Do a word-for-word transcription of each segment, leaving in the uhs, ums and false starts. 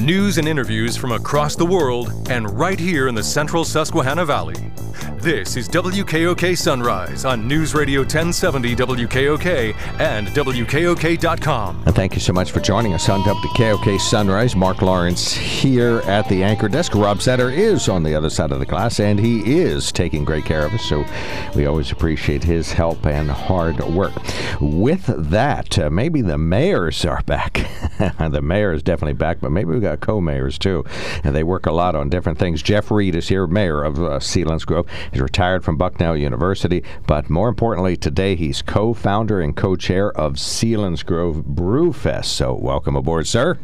News and interviews from across the world and right here in the central Susquehanna Valley. This is W K O K Sunrise on News Radio ten seventy W K O K and W K O K dot com. And thank you so much for joining us on W K O K Sunrise. Mark Lawrence here at the anchor desk. Rob Satter is on the other side of the glass, and he is taking great care of us, so we always appreciate his help and hard work. With that, uh, maybe the mayors are back. The mayor is definitely back, but maybe we've got co-mayors too, and they work a lot on different things. Jeff Reed is here, mayor of uh, Selinsgrove. He's retired from Bucknell University, but more importantly today, he's co-founder and co-chair of Selinsgrove Brewfest. So welcome aboard, sir.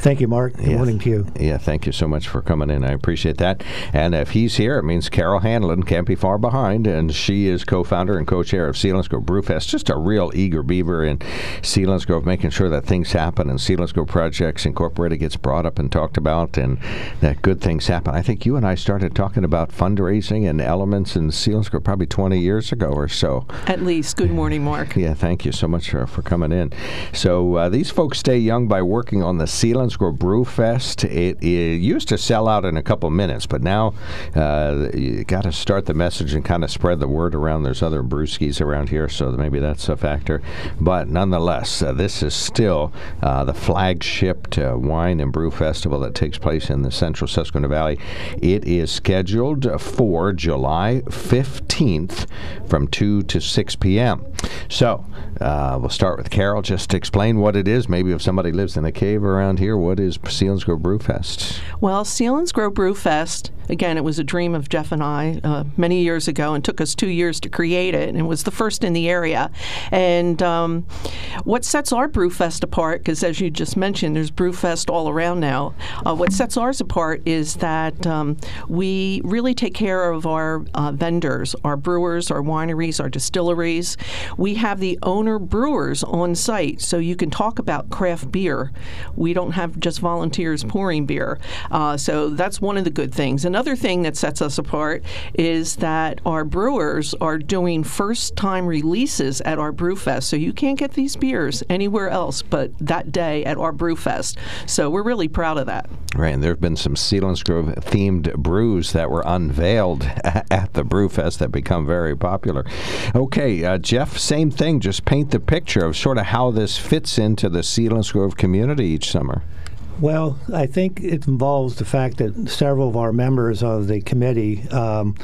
Thank you, Mark. Good yeah. morning to you. Yeah, thank you so much for coming in. I appreciate that. And if he's here, it means Carol Handlan can't be far behind, and she is co-founder and co-chair of Selinsgrove Brewfest. Just a real eager beaver in Selinsgrove, making sure that things happen, and Selinsgrove Projects Incorporated gets brought up and talked about, and that good things happen. I think you and I started talking about fundraising and elements in Selinsgrove probably twenty years ago or so. At least. Good morning, Mark. Yeah, thank you so much for, for coming in. So uh, these folks stay young by working on the Selinsgrove Brewfest. It, it used to sell out in a couple minutes, but now uh, you got to start the message and kind of spread the word around. There's other brewskis around here, so maybe that's a factor. But nonetheless, uh, this is still uh, the flagship uh, wine and brew festival that takes place in the central Susquehanna Valley. It is scheduled for July fifteenth from two to six p m So uh, we'll start with Carol just to explain what it is. Maybe if somebody lives in a cave around here, what is Selinsgrove Brewfest? Well, Selinsgrove Brewfest, again, it was a dream of Jeff and I uh, many years ago, and took us two years to create it, and it was the first in the area. And um, what sets our Brewfest apart, because as you just mentioned, there's Brewfest all around now, uh, what sets ours apart is that um, we really take care of our uh, vendors, our brewers, our wineries, our distilleries. We have the owner brewers on site, so you can talk about craft beer. We don't have have just volunteers pouring beer. Uh, so that's one of the good things. Another thing that sets us apart is that our brewers are doing first-time releases at our Brewfest. So you can't get these beers anywhere else but that day at our Brewfest. So we're really proud of that. Right, and there have been some Selinsgrove-themed brews that were unveiled at the Brewfest that become very popular. Okay, uh, Jeff, same thing. Just paint the picture of sort of how this fits into the Selinsgrove community each summer. Well, I think it involves the fact that several of our members of the committee um,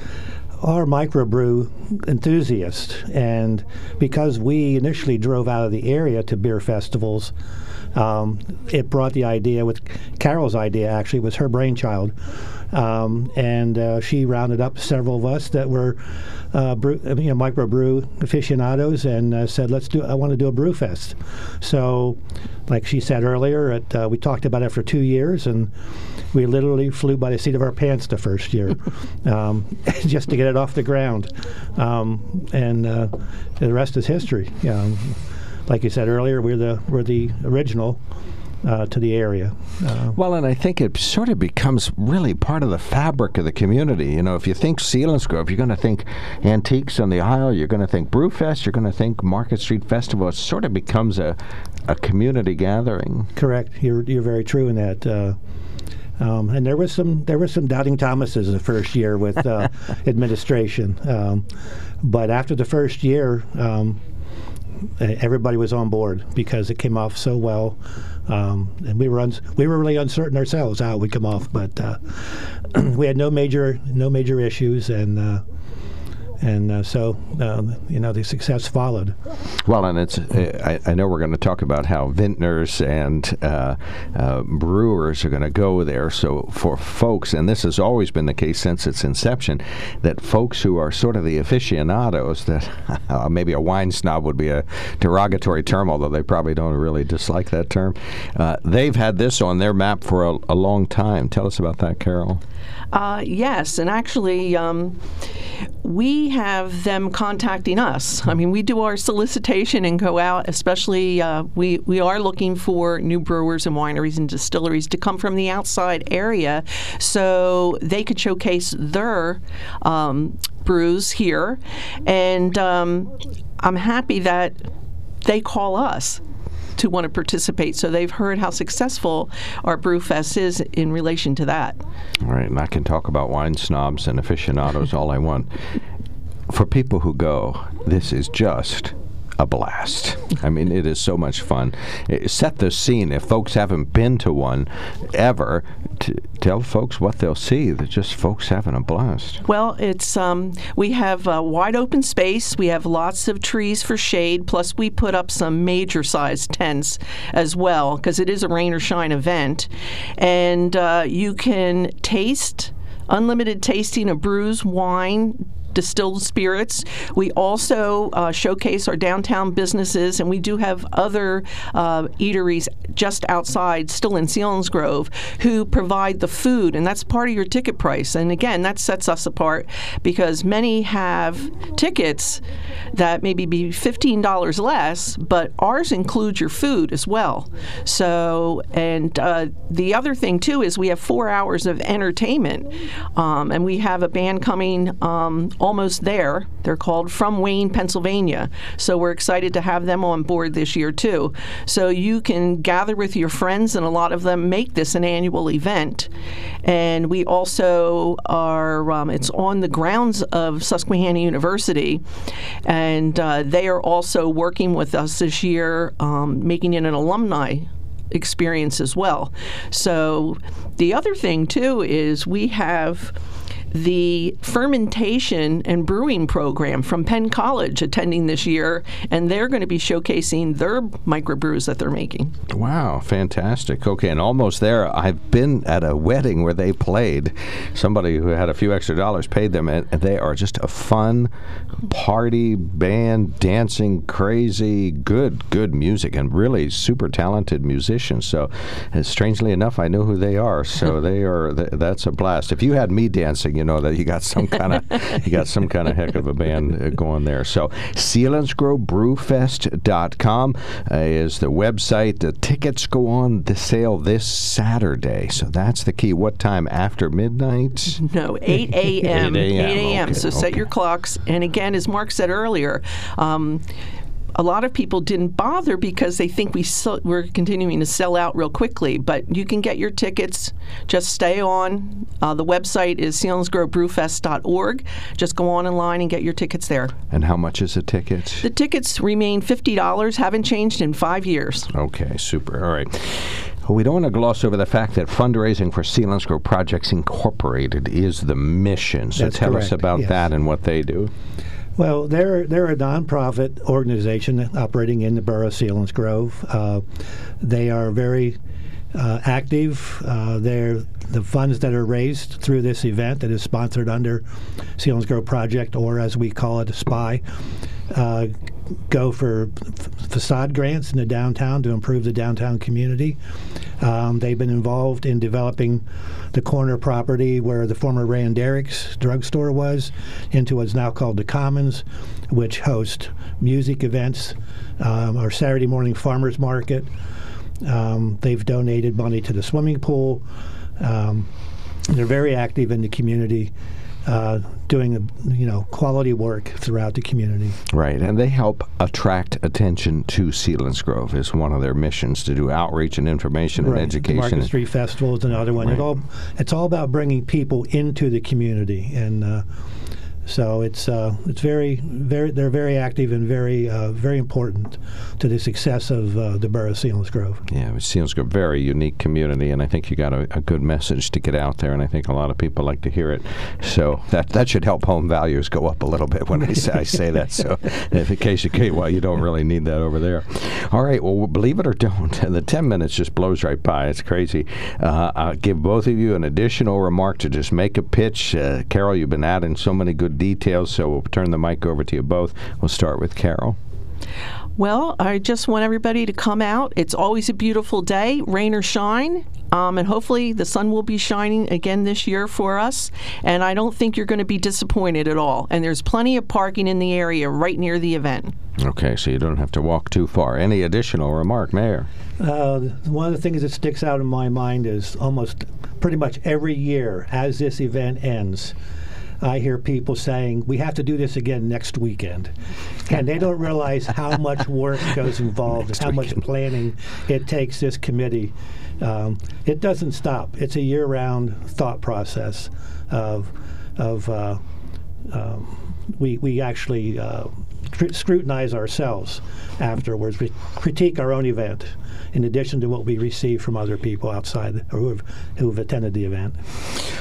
are microbrew enthusiasts. And because we initially drove out of the area to beer festivals, um, it brought the idea with Carol's idea, actually, was her brainchild. Um, and uh, she rounded up several of us that were uh, brew, you know, microbrew aficionados and uh, said, "Let's do. I want to do a brew fest." So, like she said earlier, it, uh, we talked about it for two years, and we literally flew by the seat of our pants the first year, um, just to get it off the ground. Um, and uh, the rest is history. Um, like you said earlier, we're the we're the original. Uh, to the area. Uh, well, and I think it sort of becomes really part of the fabric of the community. You know, if you think Selinsgrove, you're going to think Antiques on the Isle, you're going to think Brewfest, you're going to think Market Street Festival. It sort of becomes a, a community gathering. Correct. You're you're very true in that. Uh, um, and there was some there was some doubting Thomases the first year with uh, administration, um, but after the first year, um, everybody was on board because it came off so well. Um, and we were uns- we were really uncertain ourselves how it would come off, but uh, we had no major no major issues, and uh, and uh, so um, you know the success followed. Well, and it's uh, I, I know we're going to talk about how vintners and uh, uh, brewers are going to go there. So for folks, and this has always been the case since its inception, that folks who are sort of the aficionados, that uh, maybe a wine snob would be a derogatory term, although they probably don't really dislike that term. Uh, they've had this on their map for a, a long time. Tell us about that, Carol. Uh, yes, and actually, um, we have them contacting us. I mean, we do our solicitation and go out, especially uh, we, we are looking for new brewers and wineries and distilleries to come from the outside area so they could showcase their um, brews here. And um, I'm happy that they call us. to want to participate. So they've heard how successful our Brewfest is in relation to that. All right, and I can talk about wine snobs and aficionados all I want. For people who go, this is just a blast. I mean, it is so much fun. It set the scene. If folks haven't been to one ever, t- tell folks what they'll see. They're just folks having a blast. Well, it's um, we have a wide open space. We have lots of trees for shade. Plus, we put up some major size tents as well, because it is a rain or shine event. And uh, you can taste unlimited tasting of brews, wine, distilled spirits. We also uh, showcase our downtown businesses, and we do have other uh, eateries just outside, still in Selinsgrove, who provide the food, and that's part of your ticket price. And again, that sets us apart because many have tickets that maybe be fifteen dollars less, but ours includes your food as well. So, and uh, the other thing too is we have four hours of entertainment, um, and we have a band coming um, almost there. They're called From Wayne, Pennsylvania. So we're excited to have them on board this year too. So you can gather with your friends, and a lot of them make this an annual event. And we also are, um, it's on the grounds of Susquehanna University, and uh, they are also working with us this year, um, making it an alumni experience as well. So the other thing too is we have the fermentation and brewing program from Penn College attending this year, and they're going to be showcasing their microbrews that they're making. Wow, fantastic. Okay, and almost there, I've been at a wedding where they played. Somebody who had a few extra dollars paid them, and they are just a fun party band, dancing, crazy, good, good music, and really super talented musicians. So, strangely enough, I know who they are, so they are, th- that's a blast. If you had me dancing, you know that you got some kind of you got some kind of heck of a band uh, going there. So Selinsgrove Brewfest dot com uh, is the website. The tickets go on the sale this Saturday. So that's the key. What time? After midnight? No, eight a.m. eight a.m. Okay, so okay. Set your clocks. And again, as Mark said earlier, um, a lot of people didn't bother because they think we sell, we're continuing to sell out real quickly. But you can get your tickets. Just stay on. Uh, the website is Selinsgrove Brewfest dot org. Just go on online and get your tickets there. And how much is a ticket? The tickets remain fifty dollars. Haven't changed in five years. Okay, super. All right. We don't want to gloss over the fact that fundraising for Selinsgrove Projects Incorporated is the mission. So That's tell correct. us about yes. that and what they do. Well, they're they're a nonprofit organization operating in the borough of Selinsgrove. Uh, they are very uh, active. Uh, they're the funds that are raised through this event that is sponsored under Selinsgrove Project, or as we call it, S P I, uh, go for f- facade grants in the downtown to improve the downtown community. Um, they've been involved in developing the corner property where the former Ray and Derek's drugstore was into what's now called the Commons, which hosts music events, um, our Saturday morning farmers market. Um, they've donated money to the swimming pool. Um, they're very active in the community, Uh, doing, you know, quality work throughout the community. Right, and they help attract attention to Selinsgrove. Is one of their missions to do outreach and information right. and education. Market Street Festival is another one. Right. It all, it's all about bringing people into the community, and uh, so it's uh, it's very very they're very active and very uh, very important to the success of uh, the borough of Selinsgrove. Yeah, Selinsgrove, very unique community, and I think you got a, a good message to get out there, and I think a lot of people like to hear it. So that that should help home values go up a little bit when I say, I say that. So if in case you can't, well, you don't really need that over there. All right, well, believe it or don't, the ten minutes just blows right by. It's crazy. Uh, I'll give both of you an additional remark to just make a pitch. Uh, Carol, you've been adding so many good details, so we'll turn the mic over to you both. We'll start with Carol. Well, I just want everybody to come out. It's always a beautiful day, rain or shine, um, and hopefully the sun will be shining again this year for us, and I don't think you're going to be disappointed at all. And there's plenty of parking in the area right near the event. Okay, so you don't have to walk too far. Any additional remark, Mayor? Uh, one of the things that sticks out in my mind is almost pretty much every year as this event ends, I hear people saying, we have to do this again next weekend. And they don't realize how much work goes involved, next how weekend. much planning it takes this committee. Um, it doesn't stop. It's a year-round thought process of, of uh, um, we, we actually uh, tr- scrutinize ourselves afterwards. We critique our own event in addition to what we receive from other people outside or who have, who have attended the event.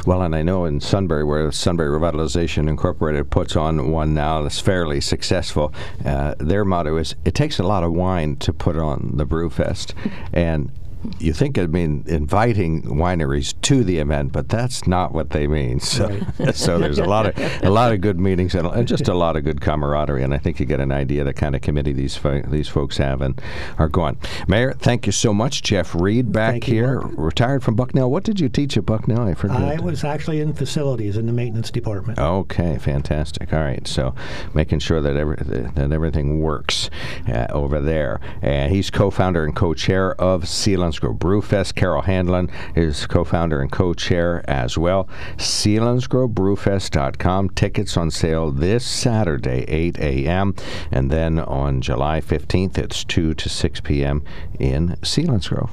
Well, and I know in Sunbury, where Sunbury Revitalization Incorporated puts on one now that's fairly successful, uh, their motto is, it takes a lot of wine to put on the Brewfest. And you think, I mean, inviting wineries to the event, but that's not what they mean. So, right. so there's a lot of a lot of good meetings and, and just a lot of good camaraderie. And I think you get an idea the kind of committee these fo- these folks have and are going. Mayor, thank you so much, Jeff Reed, back thank here, you, retired from Bucknell. What did you teach at Bucknell? I forget. I was actually in facilities in the maintenance department. Okay, fantastic. All right, so making sure that every, that everything works uh, over there. And uh, he's co-founder and co-chair of Selinsgrove Brewfest. Carol Handlan is co-founder and co-chair as well. Selinsgrove Brewfest dot com. Tickets on sale this Saturday, eight a.m. And then on July fifteenth, it's two to six p.m. in Selinsgrove.